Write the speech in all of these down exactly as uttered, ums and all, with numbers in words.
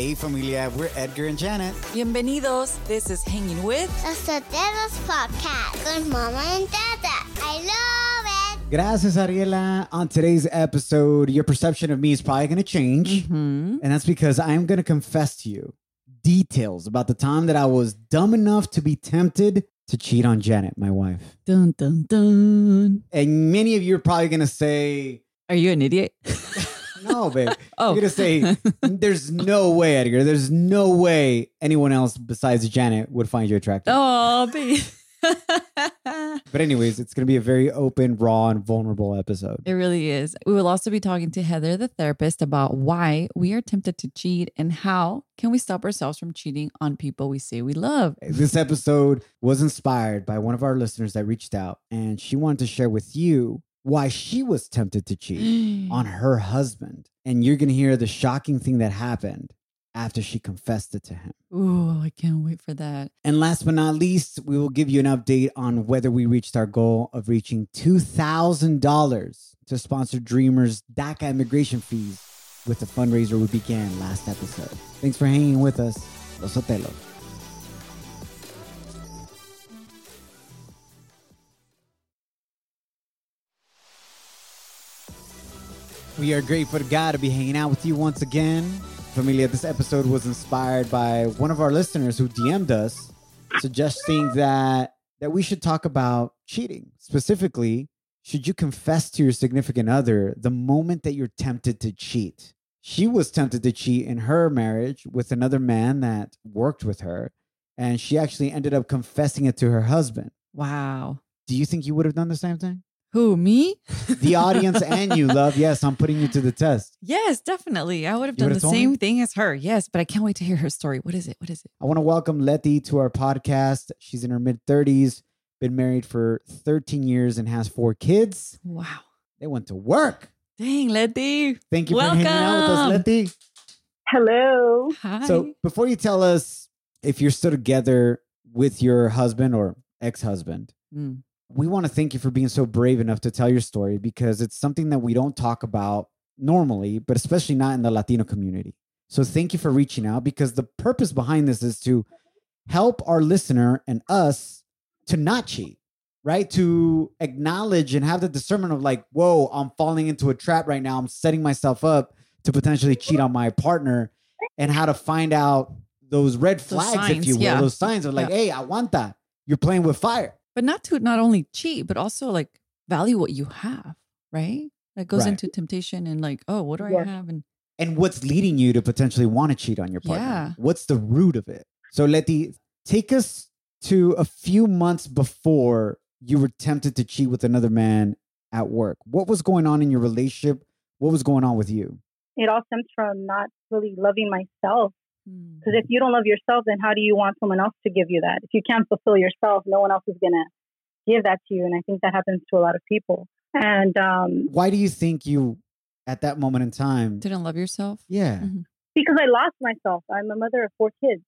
Hey familia, we're Edgar and Janet. Bienvenidos. This is Hanging With The Soteros Podcast with Mama and Dada. I love it. Gracias, Ariela. On today's episode, your perception of me is probably going to change. Mm-hmm. And that's because I'm going to confess to you details about the time that I was dumb enough to be tempted to cheat on Janet, my wife. Dun, dun, dun. And many of you are probably going to say... Are you an idiot? No, babe. Oh. You're going to say, there's no way, Edgar. There's no way anyone else besides Janet would find you attractive. Oh, babe. But anyways, it's going to be a very open, raw, and vulnerable episode. It really is. We will also be talking to Heather, the therapist, about why we are tempted to cheat and how can we stop ourselves from cheating on people we say we love. This episode was inspired by one of our listeners that reached out, and she wanted to share with you why she was tempted to cheat on her husband. And you're going to hear the shocking thing that happened after she confessed it to him. Ooh, I can't wait for that. And last but not least, we will give you an update on whether we reached our goal of reaching two thousand dollars to sponsor Dreamers' DACA immigration fees with the fundraiser we began last episode. Thanks for hanging with us. Los Sotelos. We are grateful to God to be hanging out with you once again. Familia, this episode was inspired by one of our listeners who D M'd us suggesting that that we should talk about cheating. Specifically, should you confess to your significant other the moment that you're tempted to cheat? She was tempted to cheat in her marriage with another man that worked with her, and she actually ended up confessing it to her husband. Wow. Do you think you would have done the same thing? Who, me? The audience and you, love. Yes, I'm putting you to the test. Yes, definitely. I would have done the same me? thing as her. Yes, but I can't wait to hear her story. What is it? What is it? I want to welcome Leti to our podcast. She's in her mid-thirties, been married for thirteen years and has four kids. Wow. They went to work. Dang, Leti. Thank you welcome. for hanging out with us, Leti. Hello. Hi. So before you tell us if you're still together with your husband or ex-husband, mm. we want to thank you for being so brave enough to tell your story because it's something that we don't talk about normally, but especially not in the Latino community. So thank you for reaching out because the purpose behind this is to help our listener and us to not cheat, right? To acknowledge and have the discernment of like, whoa, I'm falling into a trap right now. I'm setting myself up to potentially cheat on my partner and how to find out those red flags, those signs, if you will, yeah. those signs of like, yeah. hey, aguanta, you're playing with fire. But not to not only cheat, but also like value what you have, right? That goes right. into temptation and like, oh, what do yeah. I have? And and what's leading you to potentially want to cheat on your partner? Yeah. What's the root of it? So Leti, take us to a few months before you were tempted to cheat with another man at work. What was going on in your relationship? What was going on with you? It all stems from not really loving myself. Because if you don't love yourself, then how do you want someone else to give you that? If you can't fulfill yourself, no one else is going to give that to you. And I think that happens to a lot of people. And um, why do you think you, at that moment in time... didn't love yourself? Yeah. Mm-hmm. Because I lost myself. I'm a mother of four kids.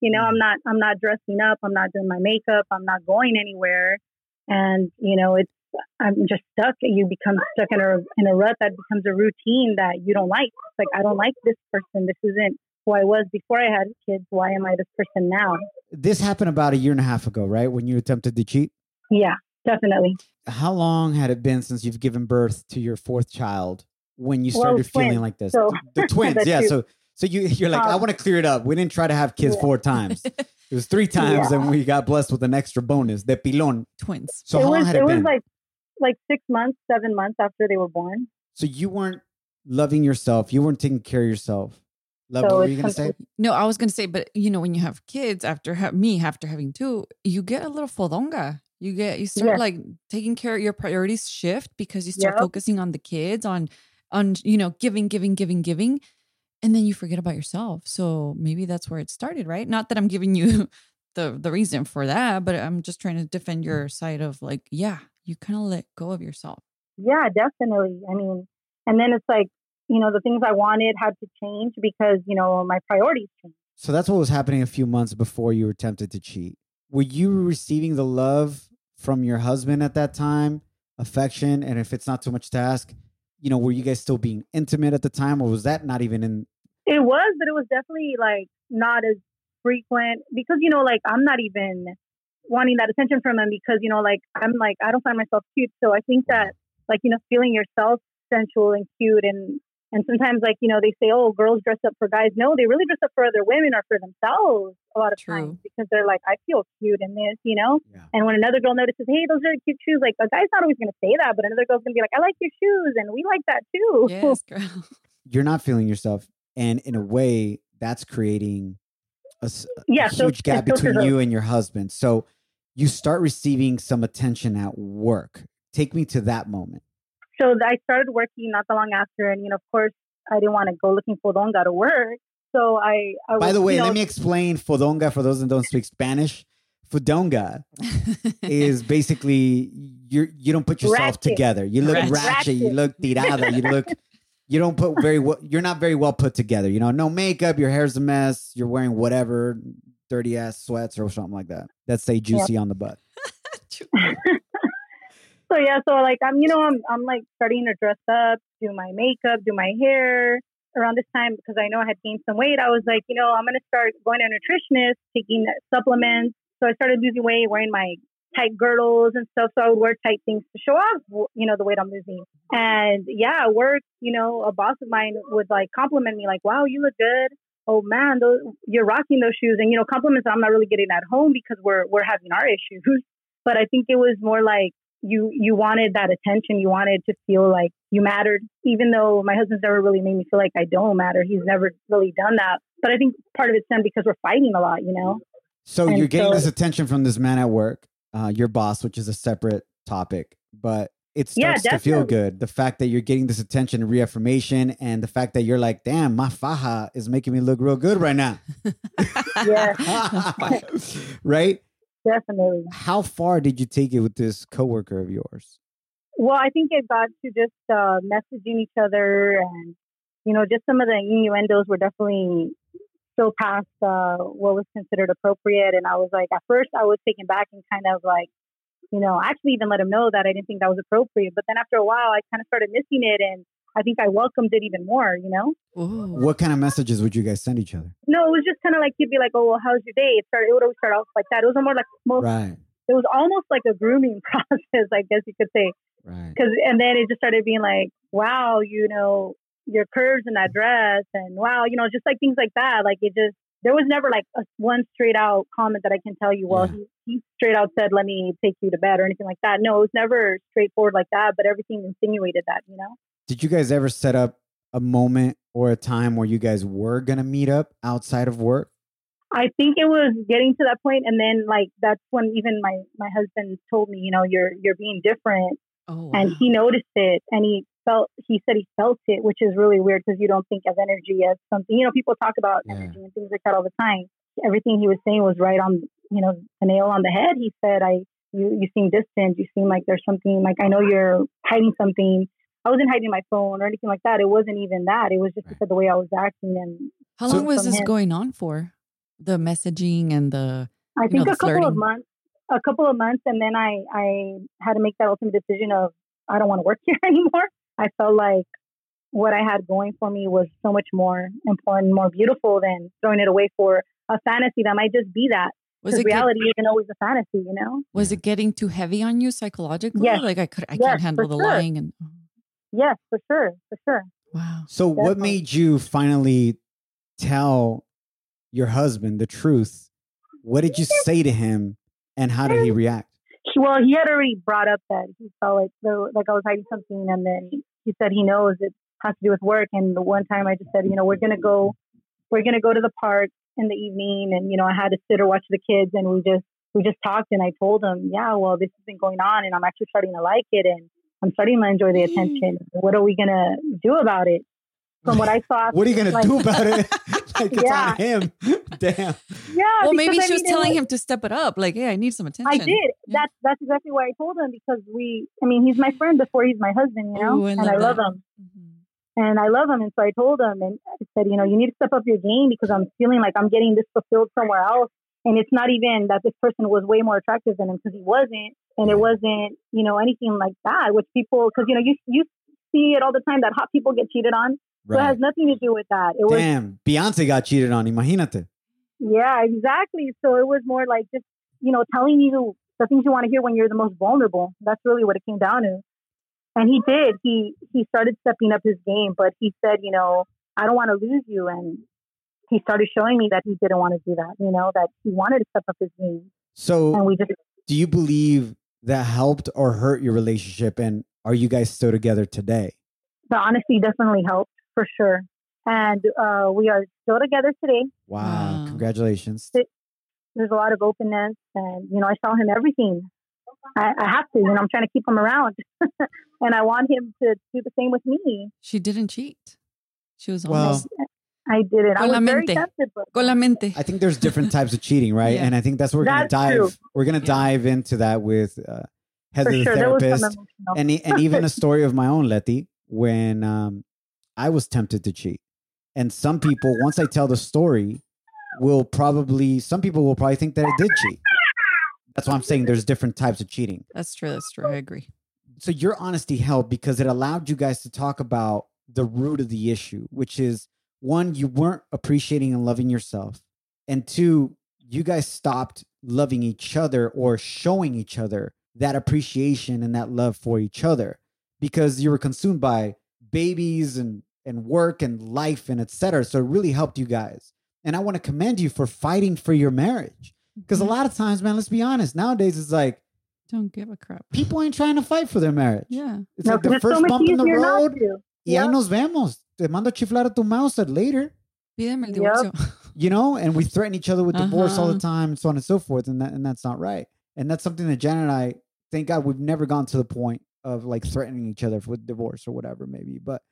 you know, I'm not I'm not dressing up. I'm not doing my makeup. I'm not going anywhere. And, you know, it's I'm just stuck. You become stuck in a in a rut that becomes a routine that you don't like. It's like, I don't like this person. This isn't who I was before I had kids. Why am I this person now? This happened about a year and a half ago, right? When you attempted to cheat? Yeah, definitely. How long had it been since you've given birth to your fourth child when you started well, feeling twins, like this? So. The, the twins, yeah. True. So so you, you're like, um, I want to clear it up. We didn't try to have kids yeah. four times. It was three times yeah. and we got blessed with an extra bonus. De pilón. Twins. So it how was, long had it, it been? Was like like six months, seven months after they were born. So you weren't loving yourself. You weren't taking care of yourself. Love, so what were you going to say? No, I was going to say, but you know, when you have kids, after ha- me, after having two, you get a little fodonga. You get, you start yeah. like taking care of your priorities shift because you start yep. focusing on the kids, on, on, you know, giving, giving, giving, giving. And then you forget about yourself. So maybe that's where it started, right? Not that I'm giving you the, the reason for that, but I'm just trying to defend your side of like, yeah. you kind of let go of yourself. Yeah, definitely. I mean, and then it's like, you know, the things I wanted had to change because, you know, my priorities changed. So that's what was happening a few months before you were tempted to cheat. Were you receiving the love from your husband at that time, affection? And if it's not too much to ask, you know, were you guys still being intimate at the time or was that not even in, It was, but it was definitely like not as frequent because, you know, like I'm not even wanting that attention from him because, you know, like I'm like, I don't find myself cute. So I think that like, you know, feeling yourself sensual and cute and, and sometimes like, you know, they say, oh, girls dress up for guys. No, they really dress up for other women or for themselves a lot of True. times because they're like, I feel cute in this, you know? Yeah. And when another girl notices, hey, those are cute shoes. Like a guy's not always going to say that, but another girl's going to be like, I like your shoes. And we like that too. Yes, girl. You're not feeling yourself. And in a way that's creating a, a yeah, huge so, gap so between you and your husband. So you start receiving some attention at work. Take me to that moment. So I started working not that long after. And, you know, of course, I didn't want to go looking for fodonga to work. So I... I By was, the way, you know, let me explain fodonga for those that don't speak Spanish. Fodonga is basically you you don't put yourself ratchet. together. You look ratchet. ratchet. You look tirada. You look... You don't put very well... You're not very well put together. You know, no makeup. Your hair's a mess. You're wearing whatever. Dirty ass sweats or something like that. That's say juicy yep. on the butt. So yeah, so like I'm, you know, I'm, I'm like starting to dress up, do my makeup, do my hair around this time because I know I had gained some weight. I was like, you know, I'm gonna start going to a nutritionist, taking supplements. So I started losing weight, wearing my tight girdles and stuff. So I would wear tight things to show off, you know, the weight I'm losing. And yeah, work, you know, a boss of mine would like compliment me, like, "Wow, you look good. Oh man, those, you're rocking those shoes." And you know, compliments I'm not really getting at home because we're we're having our issues. But I think it was more like. You you wanted that attention. You wanted to feel like you mattered, even though my husband's never really made me feel like I don't matter. He's never really done that. But I think part of it's done because we're fighting a lot, you know? So and you're getting so, this attention from this man at work, uh, your boss, which is a separate topic, but it starts yeah, to feel good. The fact that you're getting this attention and reaffirmation and the fact that you're like, damn, my faja is making me look real good right now. Right? Definitely. How far did you take it with this coworker of yours? Well, I think it got to just uh, messaging each other, and you know, just some of the innuendos were definitely so past uh, what was considered appropriate. And I was like, at first, I was taken back and kind of like, you know, I actually even let him know that I didn't think that was appropriate. But then after a while, I kind of started missing it, and I think I welcomed it even more, you know? Ooh. What kind of messages would you guys send each other? No, it was just kind of like, you'd be like, oh, well, how's your day? It started. It would always start off like that. It was more like, most, right. It was almost like a grooming process, I guess you could say. Right. Cause, and then it just started being like, wow, you know, your curves in that dress and wow, you know, just like things like that. Like it just, there was never like a, one straight out comment that I can tell you, well, yeah. he, he straight out said, let me take you to bed or anything like that. No, it was never straightforward like that, but everything insinuated that, you know? Did you guys ever set up a moment or a time where you guys were going to meet up outside of work? I think it was getting to that point. And then like, that's when even my, my husband told me, you know, you're, you're being different. Oh, wow. And he noticed it and he felt, he said he felt it, which is really weird because you don't think of energy as something, you know, people talk about yeah. energy and things like that all the time. Everything he was saying was right on, you know, the nail on the head. He said, I, you, you seem distant. You seem like there's something like, I know you're hiding something. I wasn't hiding my phone or anything like that. It wasn't even that. It was just because of the way I was acting. And how long was this him. going on for? The messaging and the I think know, a couple of months. A couple of months, and then I I had to make that ultimate decision of I don't want to work here anymore. I felt like what I had going for me was so much more important, more beautiful than throwing it away for a fantasy that might just be that. Because reality get, isn't always a fantasy, you know. Was it getting too heavy on you psychologically? Yes. Like I could, I yes, can't handle the sure. lying and. Yes, for sure. For sure. Wow. So Definitely. What made you finally tell your husband the truth? What did you say to him and how did he react? Well, he had already brought up that he felt like the, like I was hiding something. And then he said he knows it has to do with work. And the one time I just said, you know, we're going to go, we're going to go to the park in the evening. And, you know, I had to sit or watch the kids. And we just, we just talked and I told him, yeah, well, this has been going on and I'm actually starting to like it. And I'm starting to enjoy the attention. What are we going to do about it? From what I saw. What are you going like, to do about it? Like it's yeah. on him. Damn. Yeah. Well, maybe she I was telling it, him to step it up. Like, hey, I need some attention. I did. Yeah. That's, that's exactly why I told him because we, I mean, he's my friend before he's my husband, you know, Ooh, I and love I love that. him mm-hmm. and I love him. And so I told him and I said, you know, you need to step up your game because I'm feeling like I'm getting this fulfilled somewhere else. And it's not even that this person was way more attractive than him because he wasn't. And it wasn't, you know, anything like that, which people, because, you know, you you see it all the time that hot people get cheated on Right. So it has nothing to do with that. It Damn, was, Beyonce got cheated on, imagínate. Yeah, exactly. So it was more like just, you know, telling you the things you want to hear when you're the most vulnerable. That's really what it came down to. And he did. He he started stepping up his game, but he said, you know, I don't want to lose you. And he started showing me that he didn't want to do that, you know, that he wanted to step up his game. So and we just, do you believe that helped or hurt your relationship? And are you guys still together today? The honesty definitely helped, for sure. And uh, we are still together today. Wow. wow. Congratulations. It, there's a lot of openness. And, you know, I saw him everything. I, I have to, you know, I'm trying to keep him around. And I want him to do the same with me. She didn't cheat. She was honest. Well, I didn't. I was very tempted. But I think there's different types of cheating, right? Yeah. And I think that's where we're going to dive. True. We're going to yeah. dive into that with uh, Heather, for the sure. therapist. And, and even a story of my own, Leti, when um, I was tempted to cheat. And some people, once I tell the story, will probably, some people will probably think that I did cheat. That's why I'm saying there's different types of cheating. That's true. That's true. I agree. So your honesty helped because it allowed you guys to talk about the root of the issue, which is one, you weren't appreciating and loving yourself. And two, you guys stopped loving each other or showing each other that appreciation and that love for each other because you were consumed by babies and, and work and life and et cetera. So it really helped you guys. And I want to commend you for fighting for your marriage. Because a lot of times, man, let's be honest. Nowadays, it's like, don't give a crap. People ain't trying to fight for their marriage. Yeah. It's no, like the first so bump in the road. Yeah, nos vemos. Te mando a chiflar a tu mouse at later. Pídeme el divorcio. Yep. You know, and we threaten each other with uh-huh. divorce all the time, and so on and so forth. And that, and that's not right. And that's something that Janet and I, thank God, we've never gone to the point of like threatening each other with divorce or whatever, maybe. But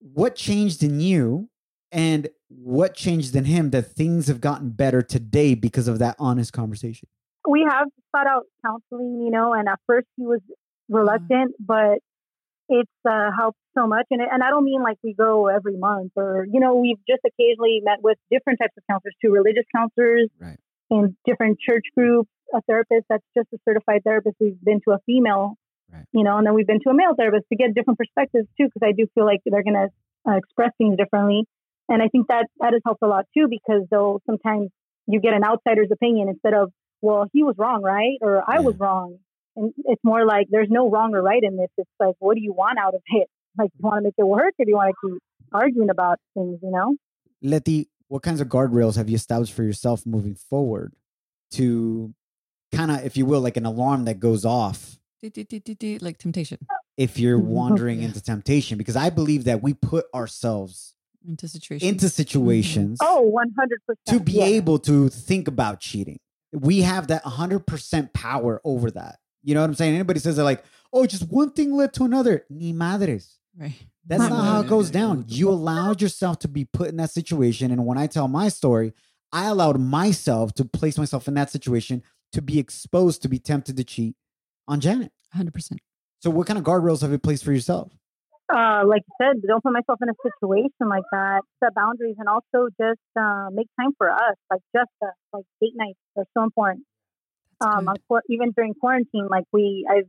what changed in you? And what changed in him that things have gotten better today because of that honest conversation? We have sought out counseling, you know, and at first he was reluctant, but it's uh, helped so much. And, it, and I don't mean like we go every month or, you know, we've just occasionally met with different types of counselors, too, religious counselors right. in different church groups, a therapist that's just a certified therapist. We've been to a female, right. you know, and then we've been to a male therapist to get different perspectives, too, because I do feel like they're going to uh, express things differently. And I think that that has helped a lot, too, because though sometimes you get an outsider's opinion instead of, well, he was wrong, right? Or I yeah. was wrong. And it's more like there's no wrong or right in this. It's like, what do you want out of it? Like, do you want to make it work or do you want to keep arguing about things, you know? Leti, what kinds of guardrails have you established for yourself moving forward to kind of, if you will, like an alarm that goes off? Like temptation. If you're wandering into temptation, because I believe that we put ourselves Into situations. Into situations. Oh, one hundred percent. To be yeah. able to think about cheating. We have that one hundred percent power over that. You know what I'm saying? Anybody says that like, oh, just one thing led to another. Ni madres. Right. That's not, not how it goes down. You allowed yourself to be put in that situation. And when I tell my story, I allowed myself to place myself in that situation to be exposed, to be tempted to cheat on Janet. one hundred percent. So what kind of guardrails have you placed for yourself? Uh, like I said, don't put myself in a situation like that. Set boundaries and also just uh, make time for us. Like just uh, like date nights are so important. Um, on, even during quarantine, like we I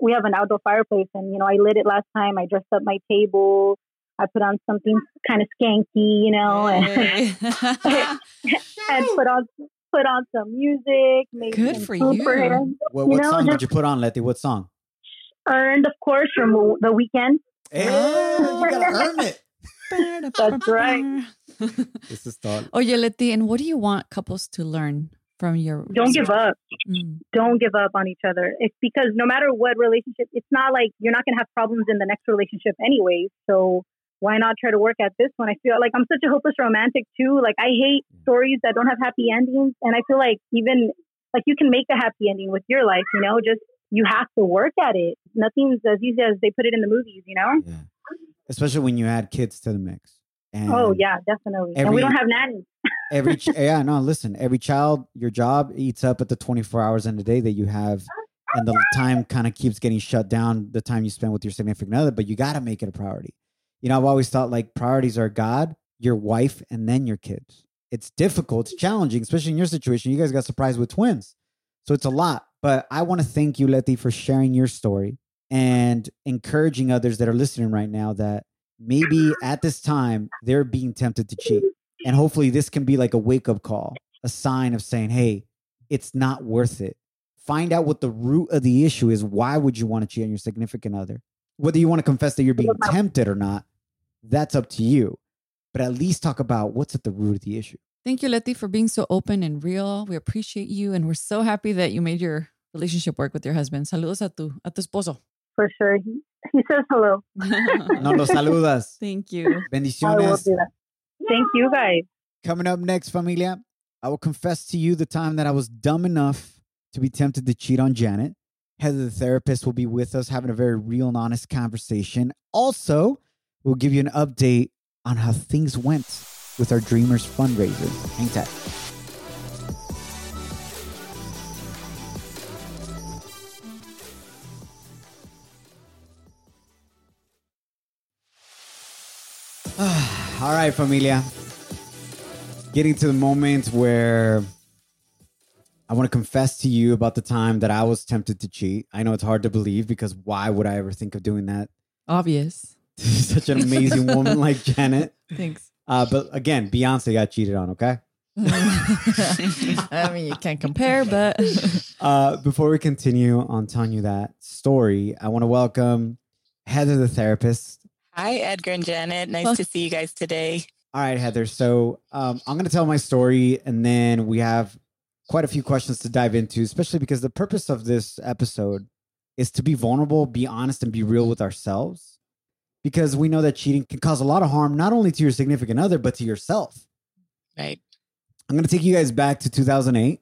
we have an outdoor fireplace, and you know I lit it last time. I dressed up my table. I put on something kind of skanky, you know, and, and put on put on some music. Maybe Good for you. For him, well, what you know, song just, did you put on, Leti? What song? Earned, of course, from The Weeknd. Hey, you gotta earn it. That's right. This is thought. Oh, yeah, Leti, and what do you want couples to learn from your? Don't give up. Mm. Don't give up on each other. It's because no matter what relationship, it's not like you're not gonna have problems in the next relationship anyway. So why not try to work at this one? I feel like I'm such a hopeless romantic too. Like I hate stories that don't have happy endings, and I feel like even like you can make a happy ending with your life. You know, just. You have to work at it. Nothing's as easy as they put it in the movies, you know? Yeah. Especially when you add kids to the mix. And oh, yeah, definitely. Every, and we don't have nannies. every ch- Yeah, no, listen. Every child, your job eats up at the twenty-four hours in a day that you have. And the time kind of keeps getting shut down, the time you spend with your significant other. But you got to make it a priority. You know, I've always thought like priorities are God, your wife, and then your kids. It's difficult. It's challenging, especially in your situation. You guys got surprised with twins. So it's a lot. But I want to thank you, Leti, for sharing your story and encouraging others that are listening right now that maybe at this time they're being tempted to cheat. And hopefully this can be like a wake-up call, a sign of saying, hey, it's not worth it. Find out what the root of the issue is. Why would you want to cheat on your significant other? Whether you want to confess that you're being tempted or not, that's up to you. But at least talk about what's at the root of the issue. Thank you, Leti, for being so open and real. We appreciate you. And we're so happy that you made your relationship work with your husband. Saludos a tu, a tu esposo. For sure. He, he says hello. No los saludas. Thank you. Bendiciones. Thank you, guys. Coming up next, familia, I will confess to you the time that I was dumb enough to be tempted to cheat on Janet. Heather, the therapist, will be with us having a very real and honest conversation. Also, we'll give you an update on how things went with our Dreamers fundraisers. Hang tight. All right, familia. Getting to the moment where I want to confess to you about the time that I was tempted to cheat. I know it's hard to believe because why would I ever think of doing that? Obvious. Such an amazing woman like Janet. Thanks. Uh, but again, Beyonce got cheated on, okay? I mean, you can't compare, but... uh, before we continue on telling you that story, I want to welcome Heather, the therapist. Hi, Edgar and Janet. Nice well, to see you guys today. All right, Heather. So um, I'm going to tell my story, and then we have quite a few questions to dive into, especially because the purpose of this episode is to be vulnerable, be honest, and be real with ourselves, because we know that cheating can cause a lot of harm, not only to your significant other, but to yourself. Right. I'm going to take you guys back to two thousand eight,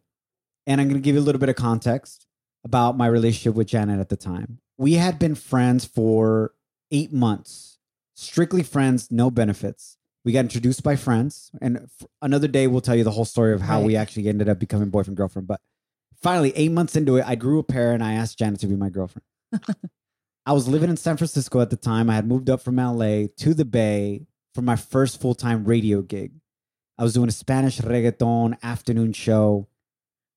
and I'm going to give you a little bit of context about my relationship with Janet at the time. We had been friends for eight months. Strictly friends, no benefits. We got introduced by friends. And f- another day, we'll tell you the whole story of how right. we actually ended up becoming boyfriend, girlfriend. But finally, eight months into it, I grew a pair and I asked Janet to be my girlfriend. I was living in San Francisco at the time. I had moved up from L A to the Bay for my first full-time radio gig. I was doing a Spanish reggaeton afternoon show,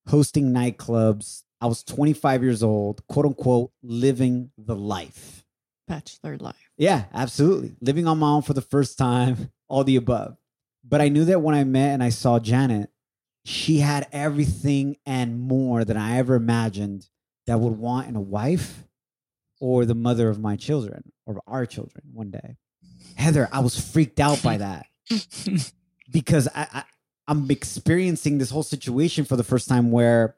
hosting nightclubs. I was twenty-five years old, quote unquote, living the life. Bachelor life. Yeah, absolutely. Living on my own for the first time, all the above. But I knew that when I met and I saw Janet, she had everything and more than I ever imagined that I would want in a wife or the mother of my children or our children one day. Heather, I was freaked out by that because I, I, I'm experiencing this whole situation for the first time where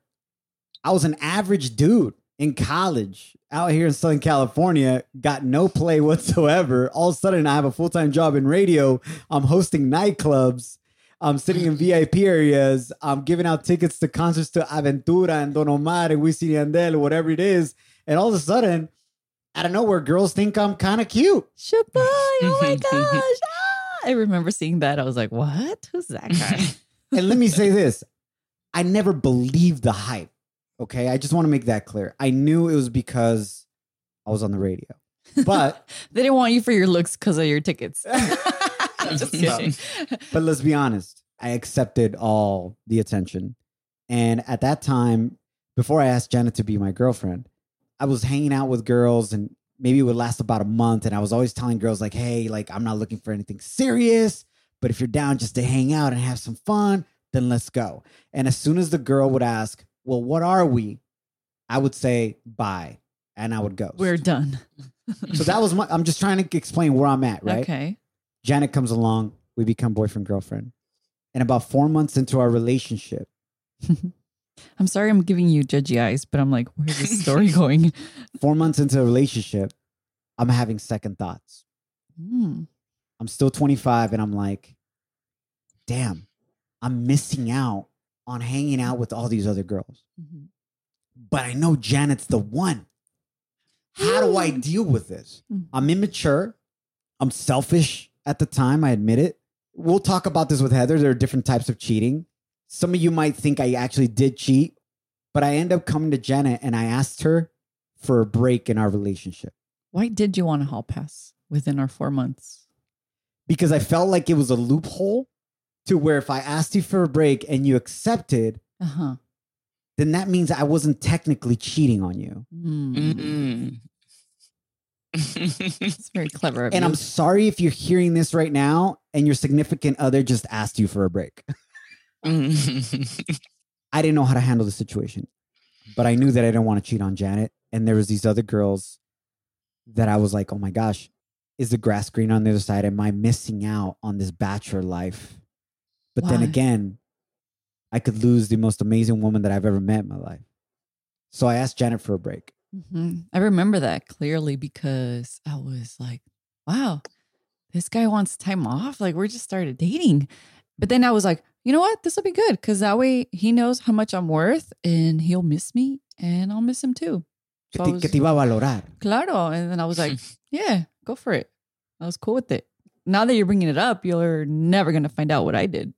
I was an average dude. In college, out here in Southern California, got no play whatsoever. All of a sudden, I have a full-time job in radio. I'm hosting nightclubs. I'm sitting in V I P areas. I'm giving out tickets to concerts to Aventura and Don Omar and Wisin y Yandel, whatever it is. And all of a sudden, out of nowhere, girls think I'm kind of cute. Shabai, oh my gosh. Ah! I remember seeing that. I was like, what? Who's that guy? And let me say this. I never believed the hype. Okay, I just want to make that clear. I knew it was because I was on the radio. But they didn't want you for your looks because of your tickets. Just kidding. No. But let's be honest. I accepted all the attention. And at that time, before I asked Janet to be my girlfriend, I was hanging out with girls and maybe it would last about a month. And I was always telling girls like, hey, like I'm not looking for anything serious, but if you're down just to hang out and have some fun, then let's go. And as soon as the girl would ask, well, what are we? I would say bye, and I would ghost. We're done. So that was my, I'm just trying to explain where I'm at, right? Okay. Janet comes along. We become boyfriend, girlfriend. And about four months into our relationship. I'm sorry I'm giving you judgy eyes, but I'm like, where's this story going? Four months into a relationship, I'm having second thoughts. Mm. I'm still twenty-five, and I'm like, damn, I'm missing out on hanging out with all these other girls. Mm-hmm. But I know Janet's the one. How do I deal with this? Mm-hmm. I'm immature. I'm selfish at the time. I admit it. We'll talk about this with Heather. There are different types of cheating. Some of you might think I actually did cheat, but I end up coming to Janet and I asked her for a break in our relationship. Why did you want a hall pass within our four months? Because I felt like it was a loophole. To where if I asked you for a break and you accepted, uh-huh. then that means I wasn't technically cheating on you. Mm. It's very clever. And I'm sorry if you're hearing this right now and your significant other just asked you for a break. I didn't know how to handle the situation, but I knew that I didn't want to cheat on Janet. And there was these other girls that I was like, oh my gosh, is the grass green on the other side? Am I missing out on this bachelor life? But Why? Then again, I could lose the most amazing woman that I've ever met in my life. So I asked Janet for a break. Mm-hmm. I remember that clearly because I was like, wow, this guy wants time off. Like, we just started dating. But then I was like, you know what? This will be good because that way he knows how much I'm worth and he'll miss me and I'll miss him too. So que, te, was, que te iba a valorar. Claro. And then I was like, yeah, go for it. I was cool with it. Now that you're bringing it up, you're never going to find out what I did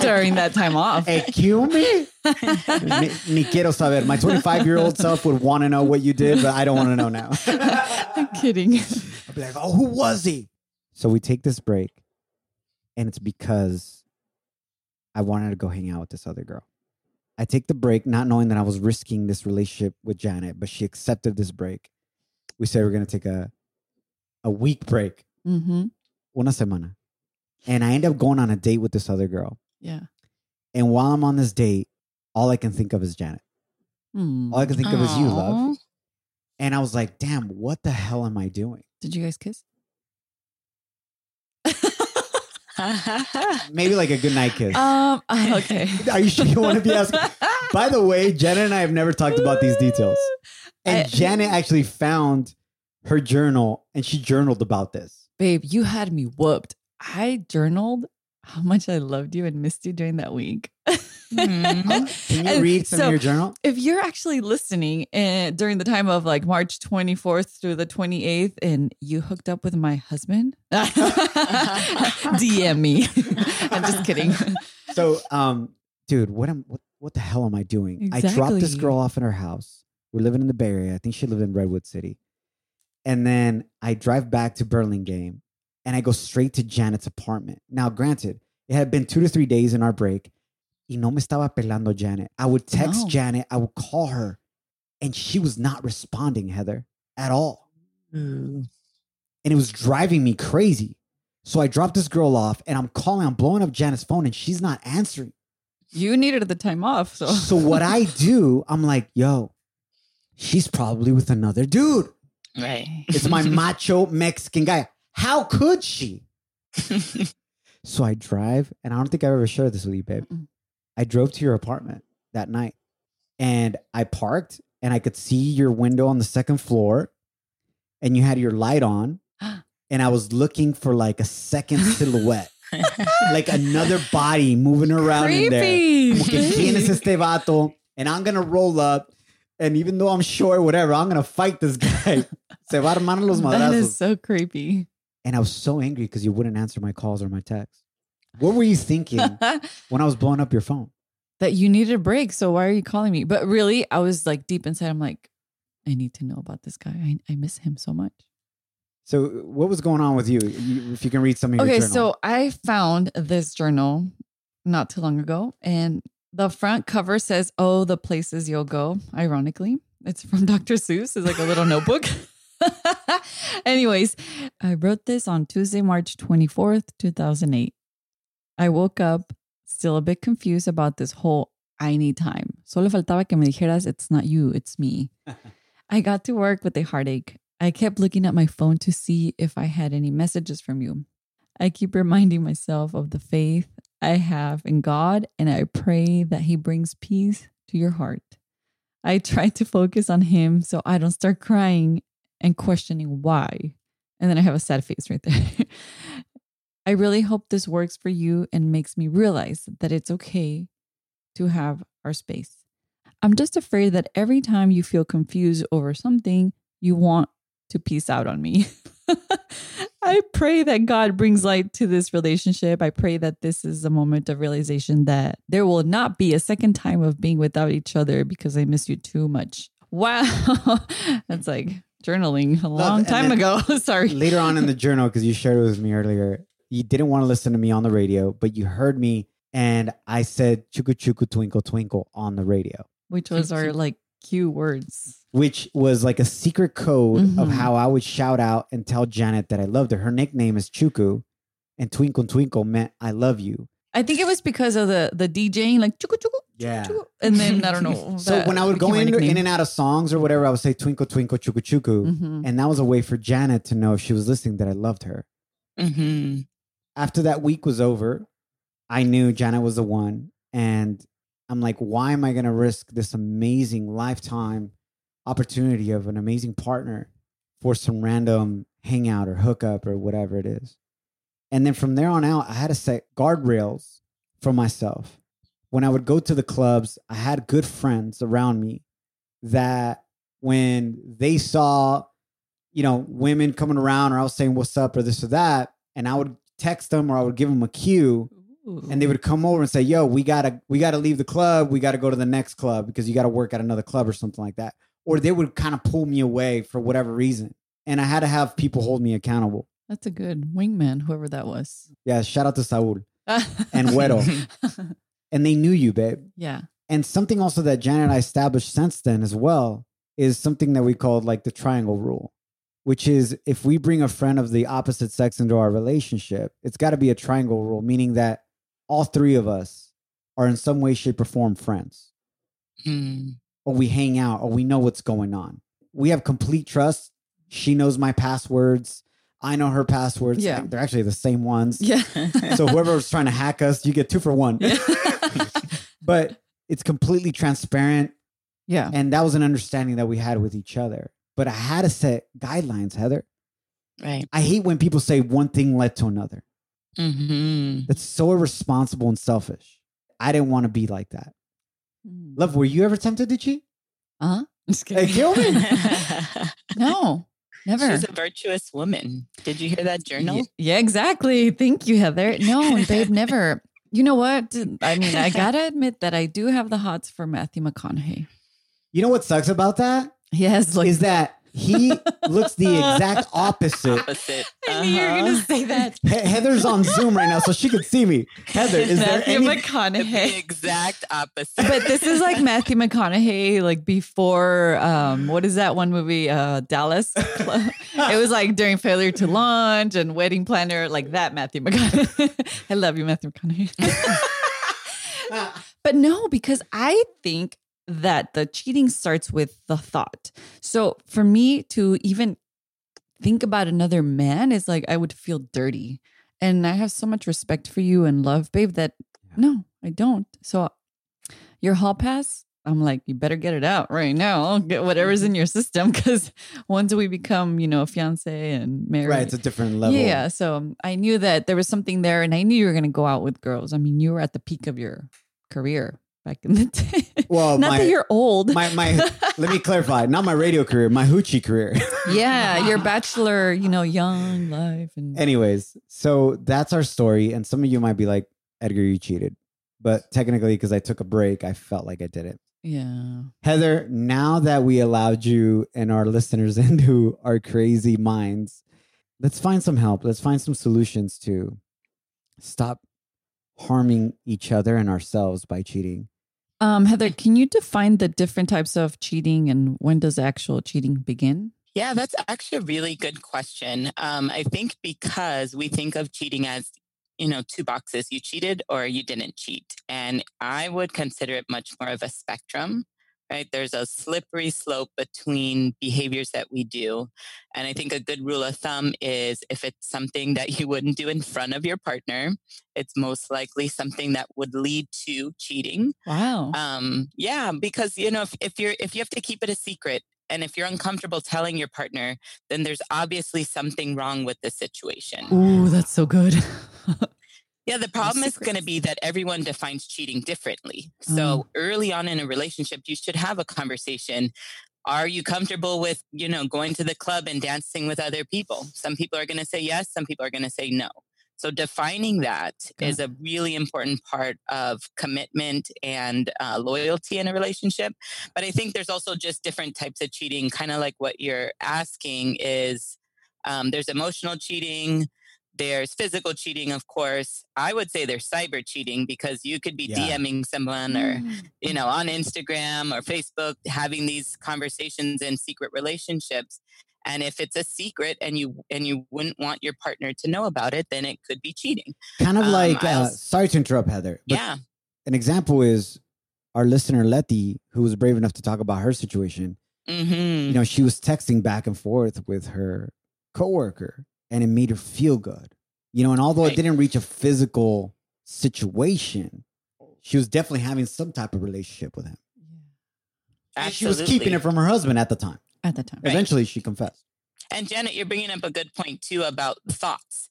during that time off. Hey, kill me? ni, ni quiero saber. My twenty-five-year-old self would want to know what you did, but I don't want to know now. I'm kidding. I'd be like, oh, who was he? So we take this break, and it's because I wanted to go hang out with this other girl. I take the break not knowing that I was risking this relationship with Janet, but she accepted this break. We said we're going to take a a week break. Mm-hmm. Una semana. And I end up going on a date with this other girl. Yeah. And while I'm on this date, all I can think of is Janet. Mm. All I can think Aww. Of is you, love. And I was like, damn, what the hell am I doing? Did you guys kiss? Maybe like a goodnight kiss. Um, okay. Are you sure you want to be asking? By the way, Janet and I have never talked about these details. And I, Janet actually found her journal and she journaled about this. Babe, you had me whooped. I journaled how much I loved you and missed you during that week. Mm-hmm. Can you read some so, of your journal? If you're actually listening uh, during the time of like March twenty-fourth through the twenty-eighth and you hooked up with my husband, D M me. I'm just kidding. So, um, dude, what am what, what the hell am I doing? Exactly. I dropped this girl off in her house. We're living in the Bay Area. I think she lived in Redwood City. And then I drive back to Burlingame. And I go straight to Janet's apartment. Now, granted, it had been two to three days in our break. Y no me estaba pelando Janet. I would text no. Janet. I would call her. And she was not responding, Heather, at all. Mm. And it was driving me crazy. So I dropped this girl off. And I'm calling. I'm blowing up Janet's phone. And she's not answering. You needed the time off. So, so what I do, I'm like, yo, she's probably with another dude. Right. It's my macho Mexican guy. How could she? So I drive, and I don't think I've ever shared this with you, babe. Mm-mm. I drove to your apartment that night, and I parked, and I could see your window on the second floor, and you had your light on, and I was looking for like a second silhouette, like another body moving around Creepy. In there. Como que, ¿quién es este vato? And I'm going to roll up. And even though I'm short, whatever, I'm going to fight this guy. Se va a armar los madrazos. That is so creepy. And I was so angry because you wouldn't answer my calls or my texts. What were you thinking when I was blowing up your phone? That you needed a break. So why are you calling me? But really, I was like deep inside. I'm like, I need to know about this guy. I, I miss him so much. So what was going on with you? you if you can read some of okay, your journal. Okay, so I found this journal not too long ago. And the front cover says, oh, the places you'll go. Ironically, it's from Doctor Seuss. It's like a little notebook. Anyways, I wrote this on Tuesday, March twenty-fourth, two thousand eight. I woke up still a bit confused about this whole I need time. Solo faltaba que me dijeras, it's not you, it's me. I got to work with a heartache. I kept looking at my phone to see if I had any messages from you. I keep reminding myself of the faith I have in God, and I pray that He brings peace to your heart. I try to focus on Him so I don't start crying and questioning why. And then I have a sad face right there. I really hope this works for you and makes me realize that it's okay to have our space. I'm just afraid that every time you feel confused over something, you want to peace out on me. I pray that God brings light to this relationship. I pray that this is a moment of realization that there will not be a second time of being without each other because I miss you too much. Wow. That's like journaling a long time ago. Sorry. Later on in the journal, because you shared it with me earlier, you didn't want to listen to me on the radio, but you heard me and I said, chuku chuku twinkle twinkle on the radio. Which was our like Q words, which was like a secret code mm-hmm. of how I would shout out and tell Janet that I loved her. Her nickname is Chuku, and Twinkle Twinkle meant I love you. I think it was because of the the DJing, like Chuku Chuku. Yeah. Chuku. And then I don't know. So when I would go in, in and out of songs or whatever, I would say Twinkle Twinkle Chuku Chuku, mm-hmm. and that was a way for Janet to know if she was listening that I loved her. Mm-hmm. After that week was over, I knew Janet was the one, and I'm like, why am I going to risk this amazing lifetime opportunity of an amazing partner for some random hangout or hookup or whatever it is? And then from there on out, I had to set guardrails for myself. When I would go to the clubs, I had good friends around me that when they saw, you know, women coming around or I was saying, what's up or this or that, and I would text them or I would give them a cue. Ooh. And they would come over and say, yo, we gotta, we gotta leave the club. We gotta go to the next club because you gotta work at another club or something like that. Or they would kind of pull me away for whatever reason. And I had to have people hold me accountable. That's a good wingman, whoever that was. Yeah. Shout out to Saul and Güero. And they knew you, babe. Yeah. And something also that Janet and I established since then as well is something that we called like the triangle rule, which is if we bring a friend of the opposite sex into our relationship, it's got to be a triangle rule, meaning that all three of us are in some way, shape, or form friends. Mm. Or we hang out, or we know what's going on. We have complete trust. She knows my passwords. I know her passwords. Yeah. They're actually the same ones. Yeah. So whoever's trying to hack us, you get two for one. Yeah. But it's completely transparent. Yeah. And that was an understanding that we had with each other. But I had to set guidelines, Heather. Right. I hate when people say one thing led to another. Mm-hmm. That's so irresponsible and selfish. I didn't want to be like that. Mm. Love, were you ever tempted to cheat? Uh-huh. Just kidding. Hey, kill me. No, never. She's a virtuous woman. Did you hear that journal? Yeah, yeah, exactly. Thank you, Heather. No, babe, never. You know what? I mean, I got to admit that I do have the hots for Matthew McConaughey. You know what sucks about that? Yes. Like- is that he looks the exact opposite. opposite. Uh-huh. I knew you were going to say that. He- Heather's on Zoom right now, so she could see me. Heather, is Matthew there any... McConaughey. The exact opposite. But this is like Matthew McConaughey, like before, um, what is that one movie? Uh, Dallas. It was like during Failure to Launch and Wedding Planner, like that Matthew McConaughey. I love you, Matthew McConaughey. But no, because I think that the cheating starts with the thought. So for me to even think about another man is like, I would feel dirty. And I have so much respect for you and love, babe, that no, I don't. So your hall pass, I'm like, you better get it out right now. I'll get whatever's in your system. Because once we become, you know, fiance and married. Right. It's a different level. Yeah. So I knew that there was something there and I knew you were going to go out with girls. I mean, you were at the peak of your career. Back in the day. Well, not my, that you're old. My my let me clarify. Not my radio career, my hoochie career. Yeah, your bachelor, you know, young life. And anyways, so that's our story. And some of you might be like, Edgar, you cheated. But technically, because I took a break, I felt like I did it. Yeah. Heather, now that we allowed you and our listeners into our crazy minds, let's find some help. Let's find some solutions to stop harming each other and ourselves by cheating. Um, Heather, can you define the different types of cheating and when does actual cheating begin? Yeah, that's actually a really good question. Um, I think because we think of cheating as, you know, two boxes, you cheated or you didn't cheat. And I would consider it much more of a spectrum, right? There's a slippery slope between behaviors that we do. And I think a good rule of thumb is if it's something that you wouldn't do in front of your partner, it's most likely something that would lead to cheating. Wow. Um, yeah, because, you know, if, if you're if you have to keep it a secret and if you're uncomfortable telling your partner, then there's obviously something wrong with the situation. Ooh, that's so good. Yeah, the problem is going to be that everyone defines cheating differently. So mm. early on in a relationship, you should have a conversation. Are you comfortable with, you know, going to the club and dancing with other people? Some people are going to say yes. Some people are going to say no. So defining that okay. is a really important part of commitment and uh, loyalty in a relationship. But I think there's also just different types of cheating. Kind of like what you're asking is um, there's emotional cheating. There's physical cheating, of course. I would say there's cyber cheating because you could be yeah. DMing someone or, you know, on Instagram or Facebook, having these conversations in secret relationships. And if it's a secret and you and you wouldn't want your partner to know about it, then it could be cheating. Kind of um, like, uh, was, sorry to interrupt, Heather. But yeah. An example is our listener, Leti, who was brave enough to talk about her situation. Mm-hmm. You know, she was texting back and forth with her coworker. And it made her feel good. You know, and although right. it didn't reach a physical situation, she was definitely having some type of relationship with him. Absolutely. And she was keeping it from her husband at the time. At the time. Right. Eventually, she confessed. And Janet, you're bringing up a good point, too, about thoughts,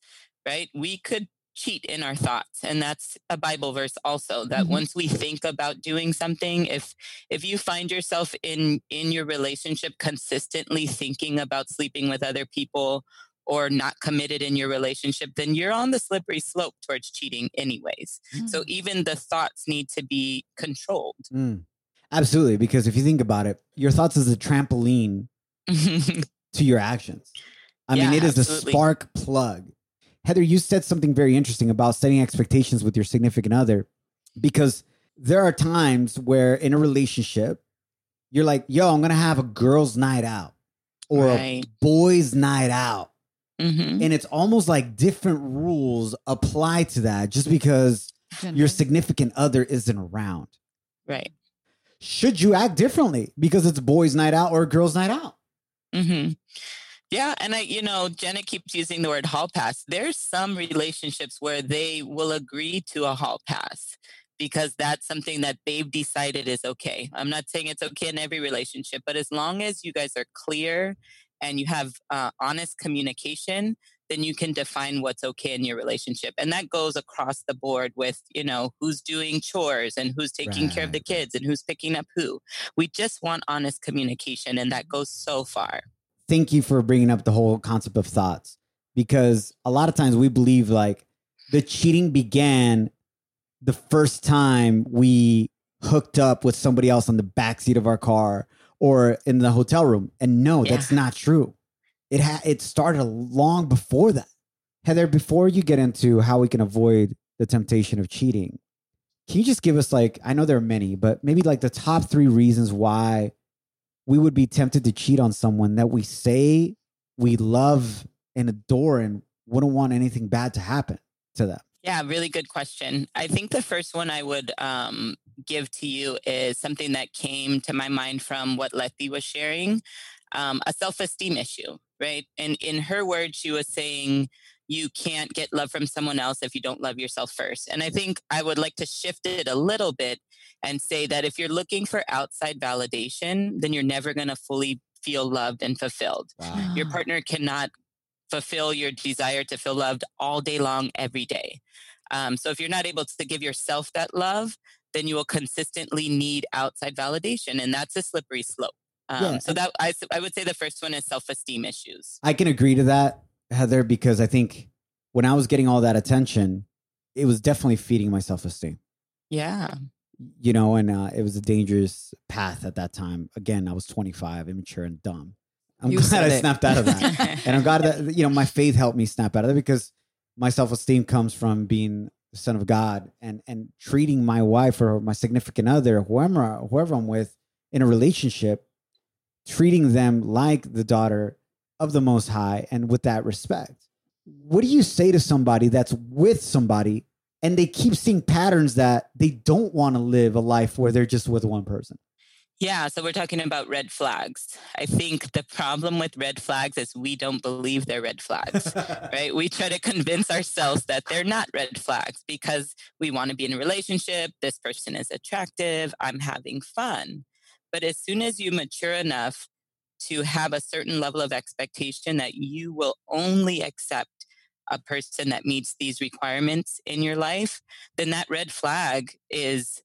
right? We could cheat in our thoughts. And that's a Bible verse also, that mm-hmm. once we think about doing something, if if you find yourself in in your relationship consistently thinking about sleeping with other people, or not committed in your relationship, then you're on the slippery slope towards cheating anyways. Mm. So even the thoughts need to be controlled. Mm. Absolutely. Because if you think about it, your thoughts is a trampoline to your actions. I yeah, mean, it is absolutely. The spark plug. Heather, you said something very interesting about setting expectations with your significant other, because there are times where in a relationship, you're like, yo, I'm going to have a girls' night out or right. a boys' night out. Mm-hmm. And it's almost like different rules apply to that just because Generally. your significant other isn't around. Right. Should you act differently because it's boys' night out or girls' night out? Mm-hmm. Yeah. And I, you know, Jenna keeps using the word hall pass. There's some relationships where they will agree to a hall pass because that's something that they've decided is okay. I'm not saying it's okay in every relationship, but as long as you guys are clear and you have uh, honest communication, then you can define what's okay in your relationship. And that goes across the board with, you know, who's doing chores and who's taking right. care of the kids and who's picking up who. We just want honest communication, and that goes so far. Thank you for bringing up the whole concept of thoughts, because a lot of times we believe like the cheating began the first time we hooked up with somebody else on the backseat of our car or in the hotel room. And no, yeah. that's not true. It ha- it started long before that. Heather, before you get into how we can avoid the temptation of cheating, can you just give us like, I know there are many, but maybe like the top three reasons why we would be tempted to cheat on someone that we say we love and adore and wouldn't want anything bad to happen to them? Yeah, really good question. I think the first one I would um, give to you is something that came to my mind from what Leti was sharing, um, a self-esteem issue, right? And in her words, she was saying, you can't get love from someone else if you don't love yourself first. And I think I would like to shift it a little bit and say that if you're looking for outside validation, then you're never going to fully feel loved and fulfilled. Wow. Your partner cannot fulfill your desire to feel loved all day long, every day. Um, so if you're not able to give yourself that love, then you will consistently need outside validation. And that's a slippery slope. Um, yeah. So that I, I would say the first one is self-esteem issues. I can agree to that, Heather, because I think when I was getting all that attention, it was definitely feeding my self-esteem. Yeah. You know, and uh, it was a dangerous path at that time. Again, I was twenty-five, immature and dumb. I'm you glad I it. snapped out of that. And I'm glad that, you know, my faith helped me snap out of it, because my self-esteem comes from being the son of God and, and treating my wife or my significant other, whoever, whoever I'm with in a relationship, treating them like the daughter of the Most High and with that respect. What do you say to somebody that's with somebody and they keep seeing patterns that they don't want to live a life where they're just with one person? Yeah, so we're talking about red flags. I think the problem with red flags is we don't believe they're red flags, right? We try to convince ourselves that they're not red flags because we want to be in a relationship. This person is attractive. I'm having fun. But as soon as you mature enough to have a certain level of expectation that you will only accept a person that meets these requirements in your life, then that red flag is,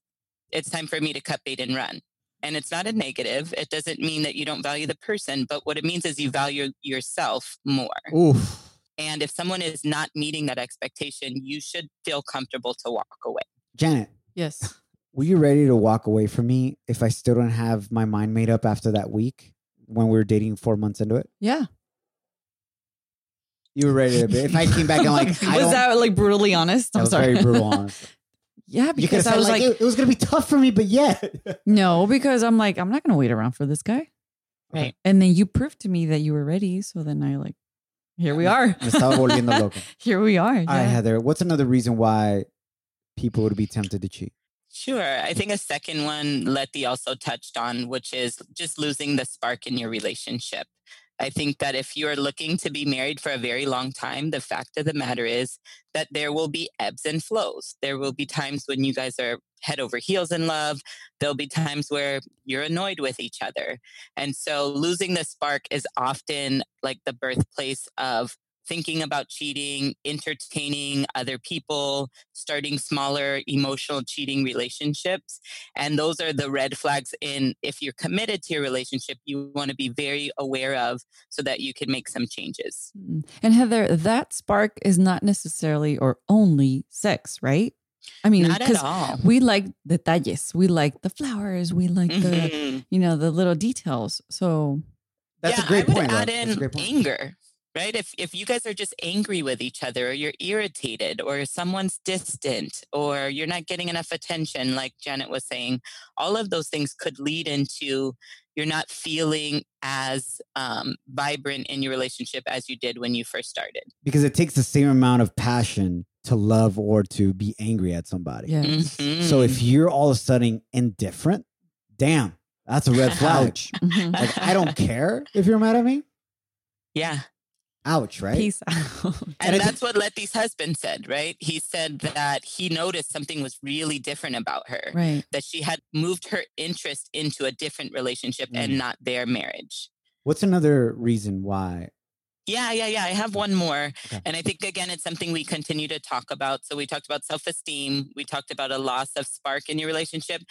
it's time for me to cut bait and run. And it's not a negative. It doesn't mean that you don't value the person, but what it means is you value yourself more. Oof. And if someone is not meeting that expectation, you should feel comfortable to walk away. Janet. Yes. Were you ready to walk away from me if I still don't have my mind made up after that week when we were dating four months into it? Yeah. You were ready to be. If I came back and like, I was that like brutally honest? I'm was sorry. Very brutal honest. Yeah, because I was like, like it, it was going to be tough for me, but yeah. No, because I'm like, I'm not going to wait around for this guy. Right. And then you proved to me that you were ready. So then I like, here we are. Here we are. Yeah. All right, Heather, what's another reason why people would be tempted to cheat? Sure. I think a second one Leti also touched on, which is just losing the spark in your relationship. I think that if you are looking to be married for a very long time, the fact of the matter is that there will be ebbs and flows. There will be times when you guys are head over heels in love. There'll be times where you're annoyed with each other. And so losing the spark is often like the birthplace of thinking about cheating, entertaining other people, starting smaller emotional cheating relationships. And those are the red flags in if you're committed to your relationship, you want to be very aware of so that you can make some changes. And Heather, that spark is not necessarily or only sex, right? I mean, not at all. We like detalles. We like the flowers. We like the, mm-hmm. you know, the little details. So that's, yeah, a, great point, add in that's a great point. Anger. Right? If if you guys are just angry with each other or you're irritated or someone's distant or you're not getting enough attention, like Janet was saying, all of those things could lead into you're not feeling as um, vibrant in your relationship as you did when you first started. Because it takes the same amount of passion to love or to be angry at somebody. Yes. Mm-hmm. So if you're all of a sudden indifferent, damn, that's a red flag. Like, I don't care if you're mad at me. Yeah. Ouch, right? Peace out. And that's what Leti's husband said, right? He said that he noticed something was really different about her. Right. That she had moved her interest into a different relationship mm. and not their marriage. What's another reason why? Yeah, yeah, yeah. I have one more. Okay. And I think, again, it's something we continue to talk about. So we talked about self-esteem. We talked about a loss of spark in your relationship.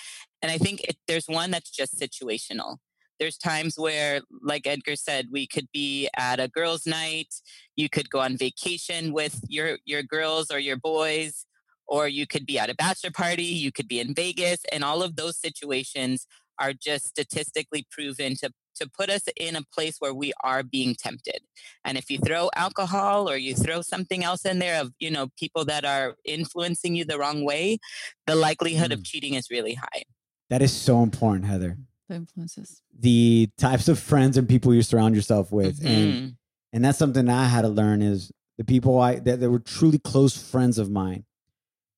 And I think it, there's one that's just situational. There's times where, like Edgar said, we could be at a girls' night. You could go on vacation with your, your girls or your boys, or you could be at a bachelor party. You could be in Vegas. And all of those situations are just statistically proven to, to put us in a place where we are being tempted. And if you throw alcohol or you throw something else in there of, you know, people that are influencing you the wrong way, the likelihood mm. of cheating is really high. That is so important, Heather. The influences, the types of friends and people you surround yourself with. Mm-hmm. And and that's something I had to learn is the people I that, that were truly close friends of mine.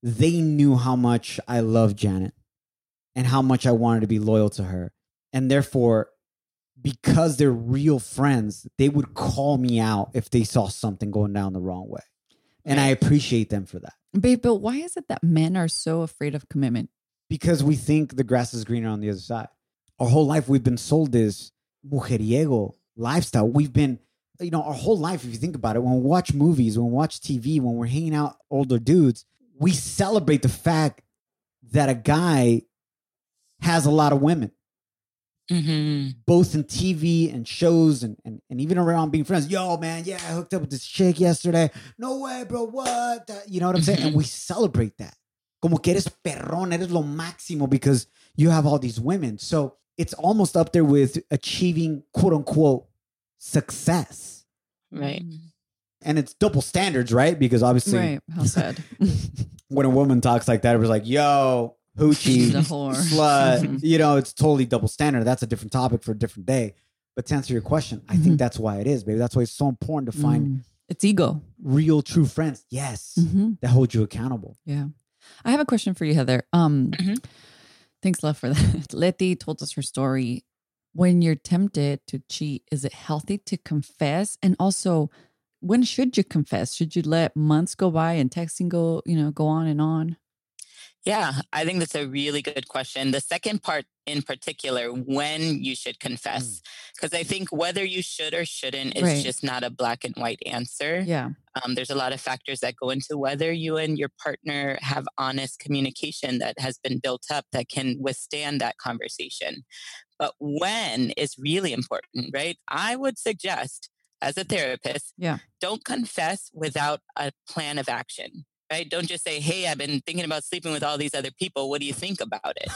They knew how much I loved Janet and how much I wanted to be loyal to her. And therefore, because they're real friends, they would call me out if they saw something going down the wrong way. And I appreciate them for that. Babe, but why is it that men are so afraid of commitment? Because we think the grass is greener on the other side. Our whole life, we've been sold this mujeriego lifestyle. We've been, you know, our whole life, if you think about it, when we watch movies, when we watch T V, when we're hanging out older dudes, we celebrate the fact that a guy has a lot of women, mm-hmm. both in T V and shows and, and, and even around being friends. Yo, man, yeah, I hooked up with this chick yesterday. No way, bro, what? You know what I'm saying? And we celebrate that. Como que eres perrón, eres lo máximo because you have all these women. So it's almost up there with achieving, quote unquote, success. Right. And it's double standards, right? Because obviously, right. How sad. When a woman talks like that, it was like, yo, hoochie, slut. You know, it's totally double standard. That's a different topic for a different day. But to answer your question, I mm-hmm. think that's why it is, baby. That's why it's so important to find mm. it's ego. Real, true friends. Yes. Mm-hmm. That hold you accountable. Yeah. I have a question for you, Heather. Um, mm-hmm. Thanks, love, for that. Leti told us her story. When you're tempted to cheat, is it healthy to confess? And also, when should you confess? Should you let months go by and texting go, you know, go on and on? Yeah, I think that's a really good question. The second part in particular, when you should confess, because I think whether you should or shouldn't is right. just not a black and white answer. Yeah. Um, there's a lot of factors that go into whether you and your partner have honest communication that has been built up that can withstand that conversation. But when is really important, right? I would suggest as a therapist, yeah. don't confess without a plan of action, right? Don't just say, hey, I've been thinking about sleeping with all these other people. What do you think about it?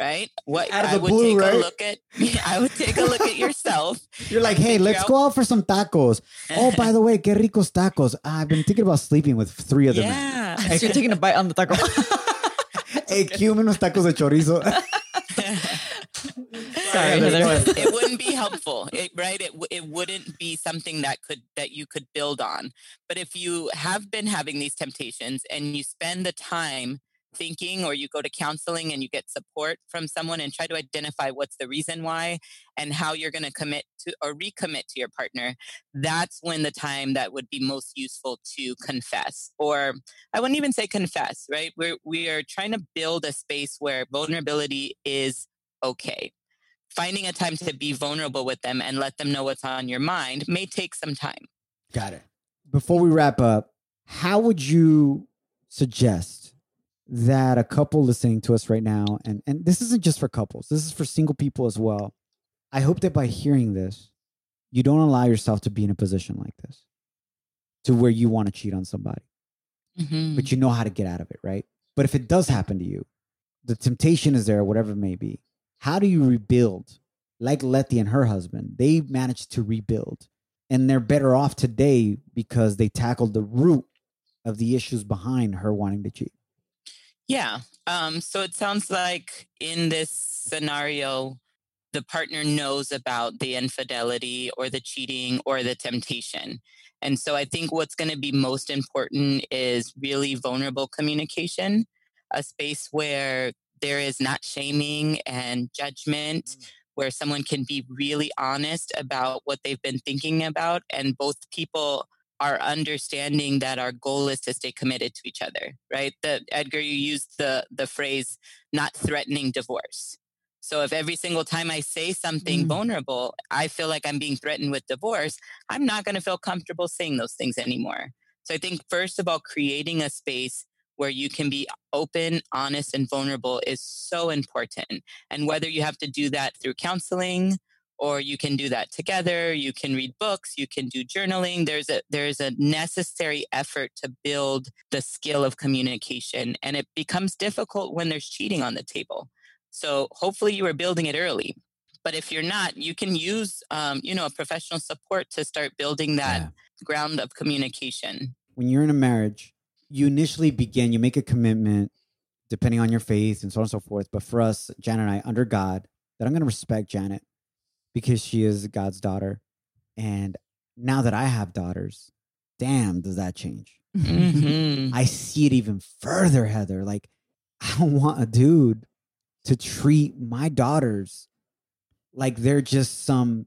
right? What out of the I would blue, take right? a look at, I would take a look at yourself. You're like, hey, let's out. go out for some tacos. Oh, by the way, que ricos tacos. I've been thinking about sleeping with three of them. Yeah, so you're taking a bite on the taco. Hey, cue unos tacos de chorizo. Sorry, it, it wouldn't be helpful, it, right? It it wouldn't be something that could that you could build on. But if you have been having these temptations and you spend the time thinking, or you go to counseling and you get support from someone and try to identify what's the reason why and how you're going to commit to or recommit to your partner, that's when the time that would be most useful to confess. Or I wouldn't even say confess, right? We're, we are trying to build a space where vulnerability is okay. Finding a time to be vulnerable with them and let them know what's on your mind may take some time. Got it. Before we wrap up, how would you suggest that a couple listening to us right now, and, and this isn't just for couples, this is for single people as well. I hope that by hearing this, you don't allow yourself to be in a position like this, to where you want to cheat on somebody, mm-hmm. but you know how to get out of it, right? But if it does happen to you, the temptation is there, whatever it may be. How do you rebuild? Like Leti and her husband, they managed to rebuild, and they're better off today because they tackled the root of the issues behind her wanting to cheat. Yeah. Um, so it sounds like in this scenario, the partner knows about the infidelity or the cheating or the temptation. And so I think what's going to be most important is really vulnerable communication, a space where there is not shaming and judgment, mm-hmm. where someone can be really honest about what they've been thinking about. And both people are understanding that our goal is to stay committed to each other, right? The, Edgar, you used the, the phrase, not threatening divorce. So if every single time I say something mm-hmm. vulnerable, I feel like I'm being threatened with divorce, I'm not going to feel comfortable saying those things anymore. So I think, first of all, creating a space where you can be open, honest, and vulnerable is so important. And whether you have to do that through counseling, or you can do that together, you can read books, you can do journaling. There's a there's a necessary effort to build the skill of communication. And it becomes difficult when there's cheating on the table. So hopefully you are building it early. But if you're not, you can use um, you know, a professional support to start building that yeah. ground of communication. When you're in a marriage, you initially begin, you make a commitment, depending on your faith and so on and so forth. But for us, Janet and I, under God, that I'm going to respect Janet, because she is God's daughter. And now that I have daughters, damn, does that change? Mm-hmm. I see it even further, Heather. Like, I don't want a dude to treat my daughters like they're just some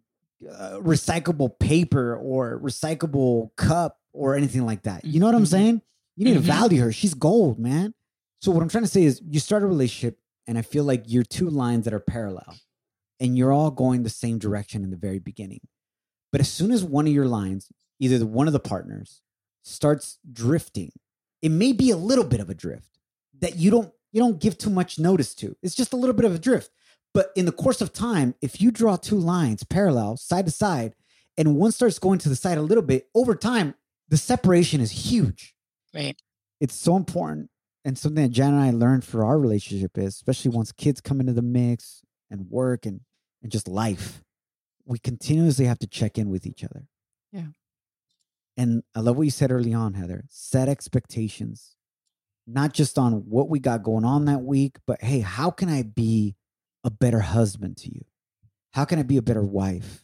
uh, recyclable paper or recyclable cup or anything like that. You know what I'm saying? You need mm-hmm. to value her. She's gold, man. So what I'm trying to say is, you start a relationship and I feel like you're two lines that are parallel. And you're all going the same direction in the very beginning. But as soon as one of your lines, either the, one of the partners, starts drifting, it may be a little bit of a drift that you don't you don't give too much notice to. It's just a little bit of a drift. But in the course of time, if you draw two lines parallel, side to side, and one starts going to the side a little bit, over time, the separation is huge. Right. It's so important. And something that Jan and I learned for our relationship is, especially once kids come into the mix and work and and just life, we continuously have to check in with each other. Yeah. And I love what you said early on, Heather. Set expectations, not just on what we got going on that week, but hey, how can I be a better husband to you? How can I be a better wife?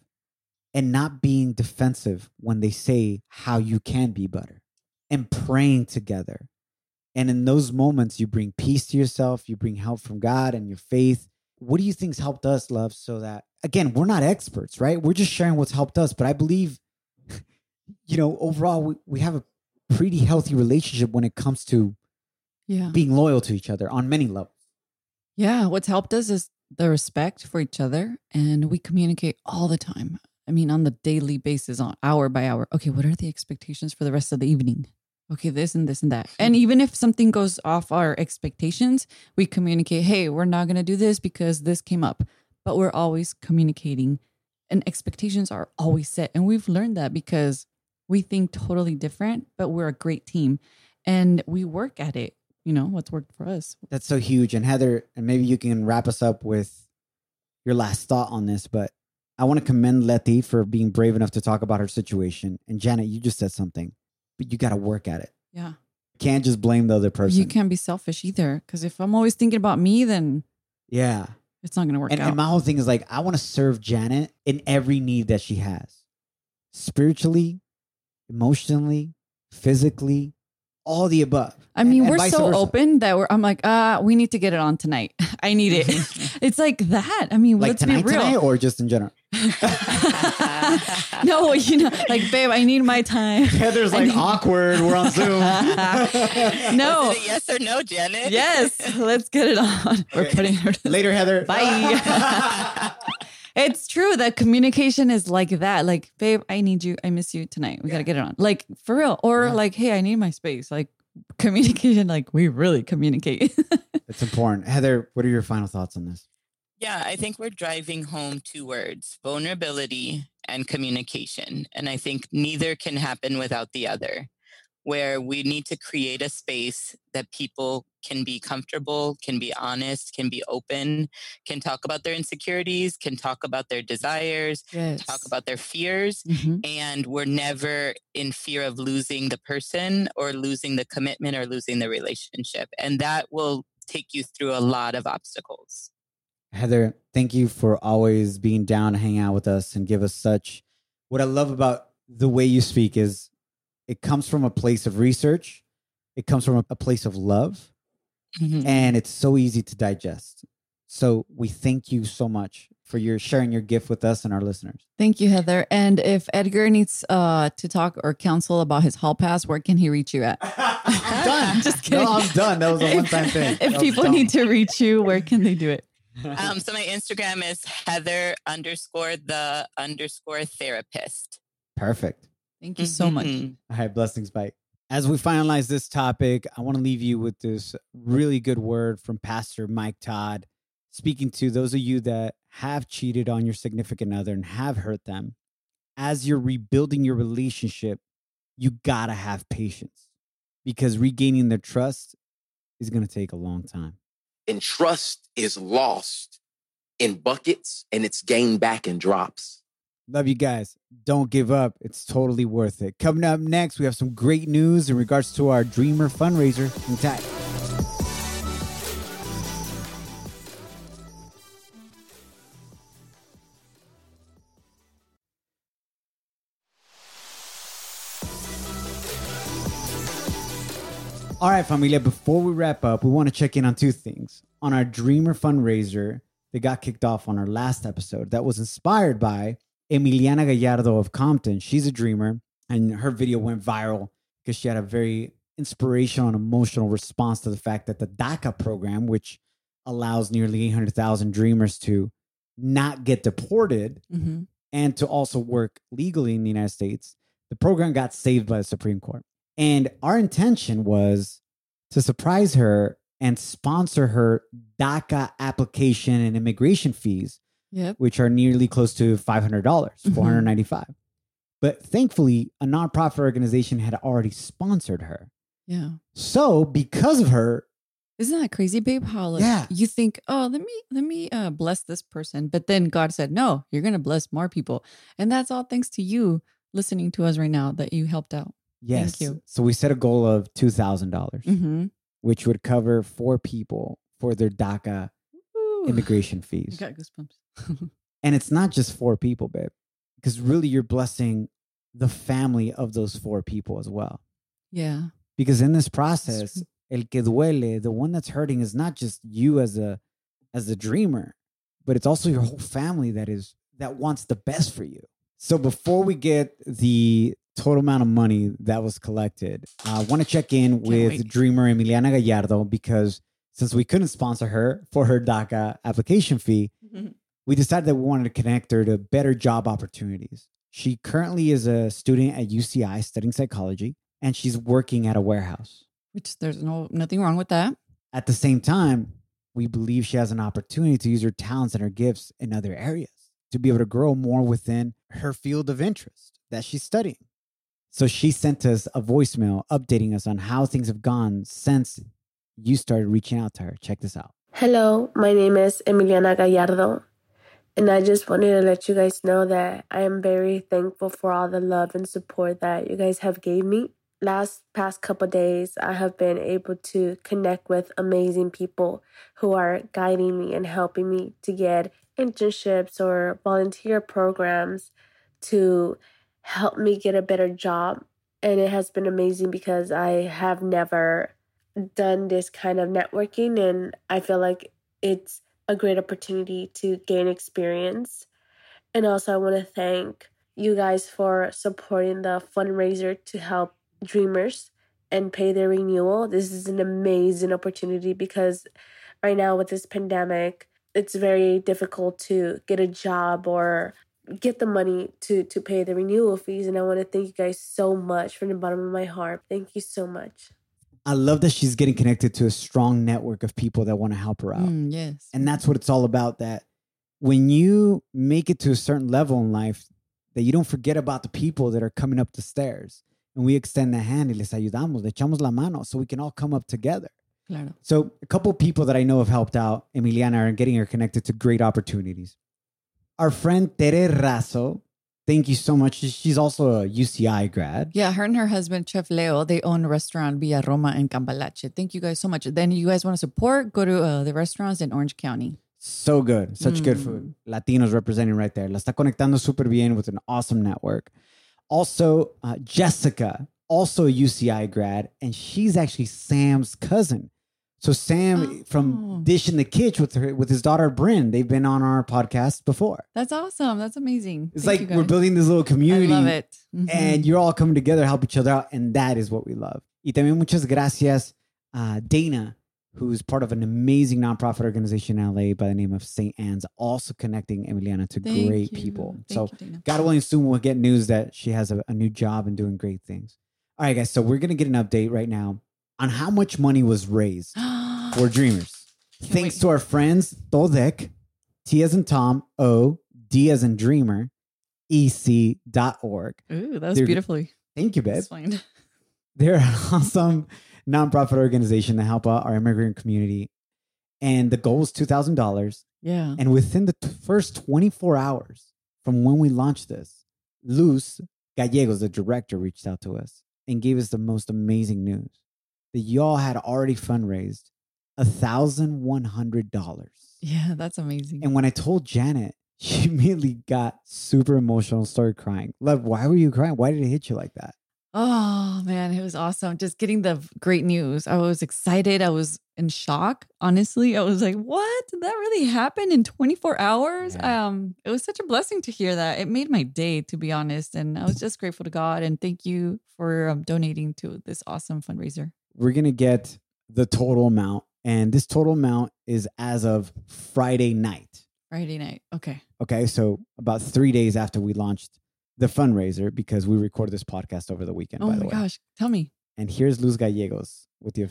And not being defensive when they say how you can be better, and praying together. And in those moments, you bring peace to yourself, you bring help from God and your faith. What do you think's helped us, love? So that, again, we're not experts, right? We're just sharing what's helped us. But I believe, you know, overall, we, we have a pretty healthy relationship when it comes to yeah. being loyal to each other on many levels. Yeah. What's helped us is the respect for each other. And we communicate all the time. I mean, on the daily basis, on hour by hour. Okay, what are the expectations for the rest of the evening? Okay, this and this and that. And even if something goes off our expectations, we communicate, hey, we're not going to do this because this came up. But we're always communicating, and expectations are always set. And we've learned that because we think totally different, but we're a great team and we work at it. you know, what's worked for us. That's so huge. And Heather, and maybe you can wrap us up with your last thought on this, but I want to commend Leti for being brave enough to talk about her situation. And Janet, you just said something, but you got to work at it. Yeah. Can't just blame the other person. You can't be selfish either. Because if I'm always thinking about me, then yeah, it's not going to work and, out. And my whole thing is like, I want to serve Janet in every need that she has. Spiritually, emotionally, physically, all the above. I mean, and, we're and so versa. open that we're, I'm like, uh, we need to get it on tonight. I need it. It's like that. I mean, like let's tonight, be real. Tonight or just in general? No, you know, like, babe, I need my time. Heather's like, need- awkward. We're on Zoom. No. Was it a yes or no, Janet? Yes. Let's get it on. We're putting her to later, Heather. Bye. It's true that communication is like that. Like, babe, I need you. I miss you tonight. We yeah. got to get it on. Like, for real. Or yeah. like, hey, I need my space. Like, communication, like, we really communicate. It's important. Heather, what are your final thoughts on this? Yeah, I think we're driving home two words, vulnerability and communication. And I think neither can happen without the other, where we need to create a space that people can be comfortable, can be honest, can be open, can talk about their insecurities, can talk about their desires, yes. talk about their fears. Mm-hmm. And we're never in fear of losing the person or losing the commitment or losing the relationship. And that will take you through a lot of obstacles. Heather, thank you for always being down to hang out with us and give us such... What I love about the way you speak is it comes from a place of research. It comes from a place of love. Mm-hmm. And it's so easy to digest. So we thank you so much for your sharing your gift with us and our listeners. Thank you, Heather. And if Edgar needs uh, to talk or counsel about his hall pass, where can he reach you at? I'm done. Just kidding. No, I'm done. That was a one-time thing. If people need to reach you, where can they do it? um, so my Instagram is Heather underscore the underscore therapist. Perfect. Thank you mm-hmm. so much. All right. Blessings. Bye. As we finalize this topic, I want to leave you with this really good word from Pastor Mike Todd, speaking to those of you that have cheated on your significant other and have hurt them. As you're rebuilding your relationship, you got to have patience because regaining their trust is going to take a long time. And trust is lost in buckets and it's gained back in drops. Love you guys. Don't give up. It's totally worth it. Coming up next, we have some great news in regards to our Dreamer fundraiser. Hang tight. All right, familia, before we wrap up, we want to check in on two things. On our Dreamer fundraiser that got kicked off on our last episode that was inspired by Emiliana Gallardo of Compton. She's a dreamer, and her video went viral because she had a very inspirational and emotional response to the fact that the DACA program, which allows nearly eight hundred thousand dreamers to not get deported mm-hmm. and to also work legally in the United States, the program got saved by the Supreme Court. And our intention was to surprise her and sponsor her DACA application and immigration fees, yep. which are nearly close to five hundred dollars, mm-hmm. four hundred ninety-five dollars. But thankfully, a nonprofit organization had already sponsored her. Yeah. So because of her... Isn't that crazy, babe? How like, yeah. you think, oh, let me let me uh, bless this person. But then God said, no, you're going to bless more people. And that's all thanks to you listening to us right now that you helped out. Yes. Thank you. So we set a goal of two thousand dollars, mm-hmm. which would cover four people for their DACA Ooh. immigration fees. I got goosebumps. And it's not just four people, babe, because really you're blessing the family of those four people as well. Yeah. Because in this process, el que duele, the one that's hurting is not just you as a as a dreamer, but it's also your whole family that is that wants the best for you. So before we get the total amount of money that was collected, I uh, want to check in Can't with wait. Dreamer Emiliana Gallardo, because since we couldn't sponsor her for her DACA application fee, mm-hmm. we decided that we wanted to connect her to better job opportunities. She currently is a student at U C I studying psychology, and she's working at a warehouse. Which there's no nothing wrong with that. At the same time, we believe she has an opportunity to use her talents and her gifts in other areas to be able to grow more within her field of interest that she's studying. So she sent us a voicemail updating us on how things have gone since you started reaching out to her. Check this out. Hello, my name is Emiliana Gallardo, and I just wanted to let you guys know that I am very thankful for all the love and support that you guys have gave me. Last past couple days, I have been able to connect with amazing people who are guiding me and helping me to get internships or volunteer programs to help me get a better job. And it has been amazing because I have never done this kind of networking, and I feel like it's a great opportunity to gain experience. And also, I want to thank you guys for supporting the fundraiser to help dreamers and pay their renewal. This is an amazing opportunity because right now with this pandemic, it's very difficult to get a job or get the money to, to pay the renewal fees. And I want to thank you guys so much from the bottom of my heart. Thank you so much. I love that she's getting connected to a strong network of people that want to help her out. Mm, yes. And that's what it's all about, that when you make it to a certain level in life, that you don't forget about the people that are coming up the stairs. And we extend the hand y les ayudamos, le echamos la mano, so we can all come up together. Claro. So a couple of people that I know have helped out Emiliana are getting her connected to great opportunities. Our friend Tere Razo, thank you so much. She's also a U C I grad. Yeah, her and her husband, Chef Leo, they own a restaurant Via Roma in Cambalache. Thank you guys so much. Then you guys want to support, go to uh, the restaurants in Orange County. So good. Such mm. good food. Latinos representing right there. La está conectando super bien with an awesome network. Also, uh, Jessica, also a U C I grad, and she's actually Sam's cousin. So Sam oh. from Dish in the Kitchen with her with his daughter Brynn, they've been on our podcast before. That's awesome. That's amazing. It's Thank like we're building this little community. I love it. Mm-hmm. And you're all coming together, help each other out, and that is what we love. Y también muchas gracias, uh, Dana, who's part of an amazing nonprofit organization in L A by the name of Saint Anne's, also connecting Emiliana to Thank great you. people. Thank so you, God willing, soon we'll get news that she has a, a new job and doing great things. All right, guys. So we're going to get an update right now on how much money was raised for Dreamers. Can't Thanks wait. to our friends, TODEC, T as in Tom, O, D as in Dreamer, E C dot org. Ooh, that was They're, beautifully. Thank you, babe. Explained. They're an awesome nonprofit organization to help out our immigrant community. And the goal was two thousand dollars. Yeah. And within the t- first twenty-four hours from when we launched this, Luz Gallegos, the director, reached out to us and gave us the most amazing news that y'all had already fundraised one thousand one hundred dollars. Yeah, that's amazing. And when I told Janet, she immediately got super emotional, started crying. Love, why were you crying? Why did it hit you like that? Oh, man, it was awesome. Just getting the great news. I was excited. I was in shock. Honestly, I was like, what? Did that really happen in twenty-four hours? Yeah. Um, it was such a blessing to hear that. It made my day, to be honest. And I was just grateful to God. And thank you for um, donating to this awesome fundraiser. We're going to get the total amount. And this total amount is as of Friday night. Friday night. Okay. Okay. So about three days after we launched the fundraiser, because we recorded this podcast over the weekend, oh by the way. Oh my gosh, tell me. And here's Luz Gallegos with the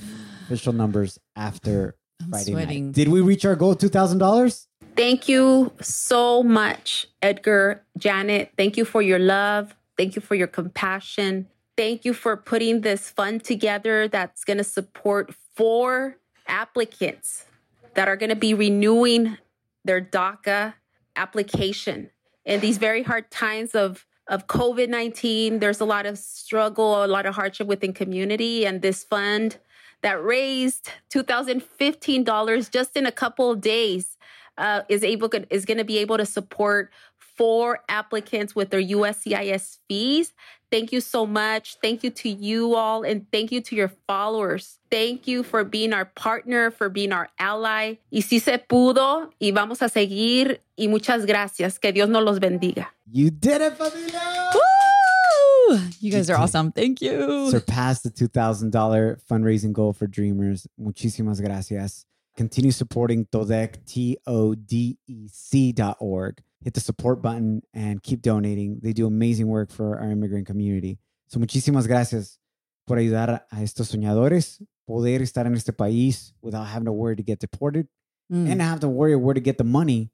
official numbers after I'm Friday sweating. night. Did we reach our goal, two thousand dollars? Thank you so much, Edgar, Janet. Thank you for your love. Thank you for your compassion. Thank you for putting this fund together that's going to support four applicants that are going to be renewing their DACA application. In these very hard times of Of COVID nineteen, there's a lot of struggle, a lot of hardship within community. And this fund that raised two thousand fifteen dollars just in a couple of days uh, is able is going to be able to support four applicants with their U S C I S fees. Thank you so much. Thank you to you all. And thank you to your followers. Thank you for being our partner, for being our ally. Y si se pudo, y vamos a seguir. Y muchas gracias. Que Dios nos los bendiga. You did it, familia! Woo! You guys you are awesome. Thank you. Surpassed the two thousand dollars fundraising goal for Dreamers. Muchísimas gracias. Continue supporting TODEC, T O D E C dot org. Hit the support button and keep donating. They do amazing work for our immigrant community. So muchísimas gracias por ayudar a estos soñadores, poder estar en este país without having to worry to get deported mm. and not have to worry where to get the money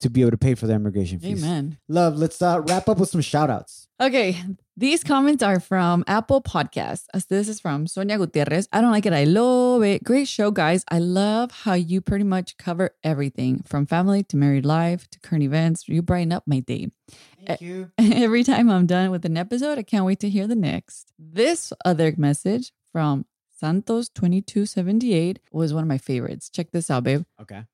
to be able to pay for their immigration fees. Amen. Love, let's uh, wrap up with some shout outs. Okay. These comments are from Apple Podcasts. This is from Sonia Gutierrez. I don't like it. I love it. Great show, guys. I love how you pretty much cover everything from family to married life to current events. You brighten up my day. Thank you. Every time I'm done with an episode, I can't wait to hear the next. This other message from Santos twenty-two seventy-eight was one of my favorites. Check this out, babe. Okay.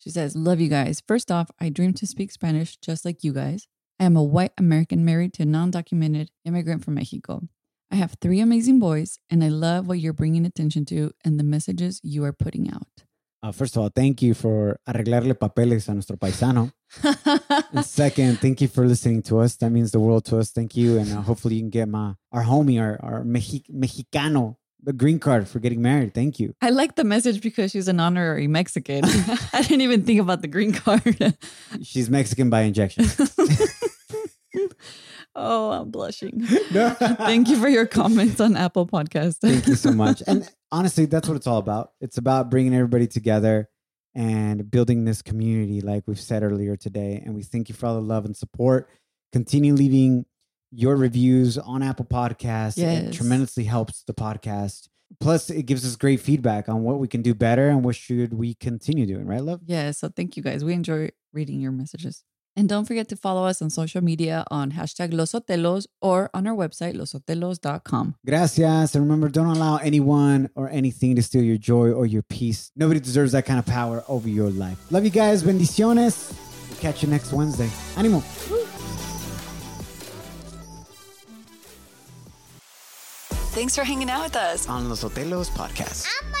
She says, love you guys. First off, I dream to speak Spanish just like you guys. I am a white American married to a non-documented immigrant from Mexico. I have three amazing boys, and I love what you're bringing attention to and the messages you are putting out. Uh, first of all, thank you for arreglarle papeles a nuestro paisano. And second, thank you for listening to us. That means the world to us. Thank you, and uh, hopefully you can get my our homie, our, our Mexi- Mexicano, the green card for getting married. Thank you. I like the message because she's an honorary Mexican. I didn't even think about the green card. She's Mexican by injection. Oh, I'm blushing. No. Thank you for your comments on Apple Podcast. Thank you so much. And honestly, that's what it's all about. It's about bringing everybody together and building this community, like we've said earlier today. And we thank you for all the love and support. Continue leaving your reviews on Apple Podcasts. Yes. It tremendously helps the podcast. Plus, it gives us great feedback on what we can do better and what should we continue doing, right, love? Yeah, so thank you guys. We enjoy reading your messages. And don't forget to follow us on social media on hashtag Los Soteros or on our website, los soteros dot com. Gracias. And remember, don't allow anyone or anything to steal your joy or your peace. Nobody deserves that kind of power over your life. Love you guys. Bendiciones. We'll catch you next Wednesday. Ánimo. Woo. Thanks for hanging out with us on Los Soteros Podcast. Amara.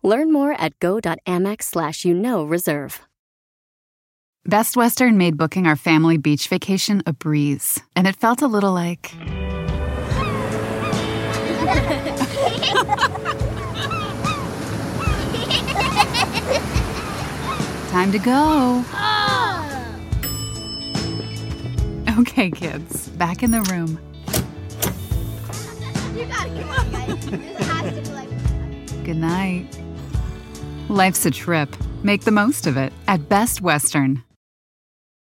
Learn more at go.amex slash you know reserve. Best Western made booking our family beach vacation a breeze, and it felt a little like... Time to go. Oh. Okay, kids, back in the room. You gotta come on, guys. This has to be like... Good night. Life's a trip. Make the most of it at Best Western.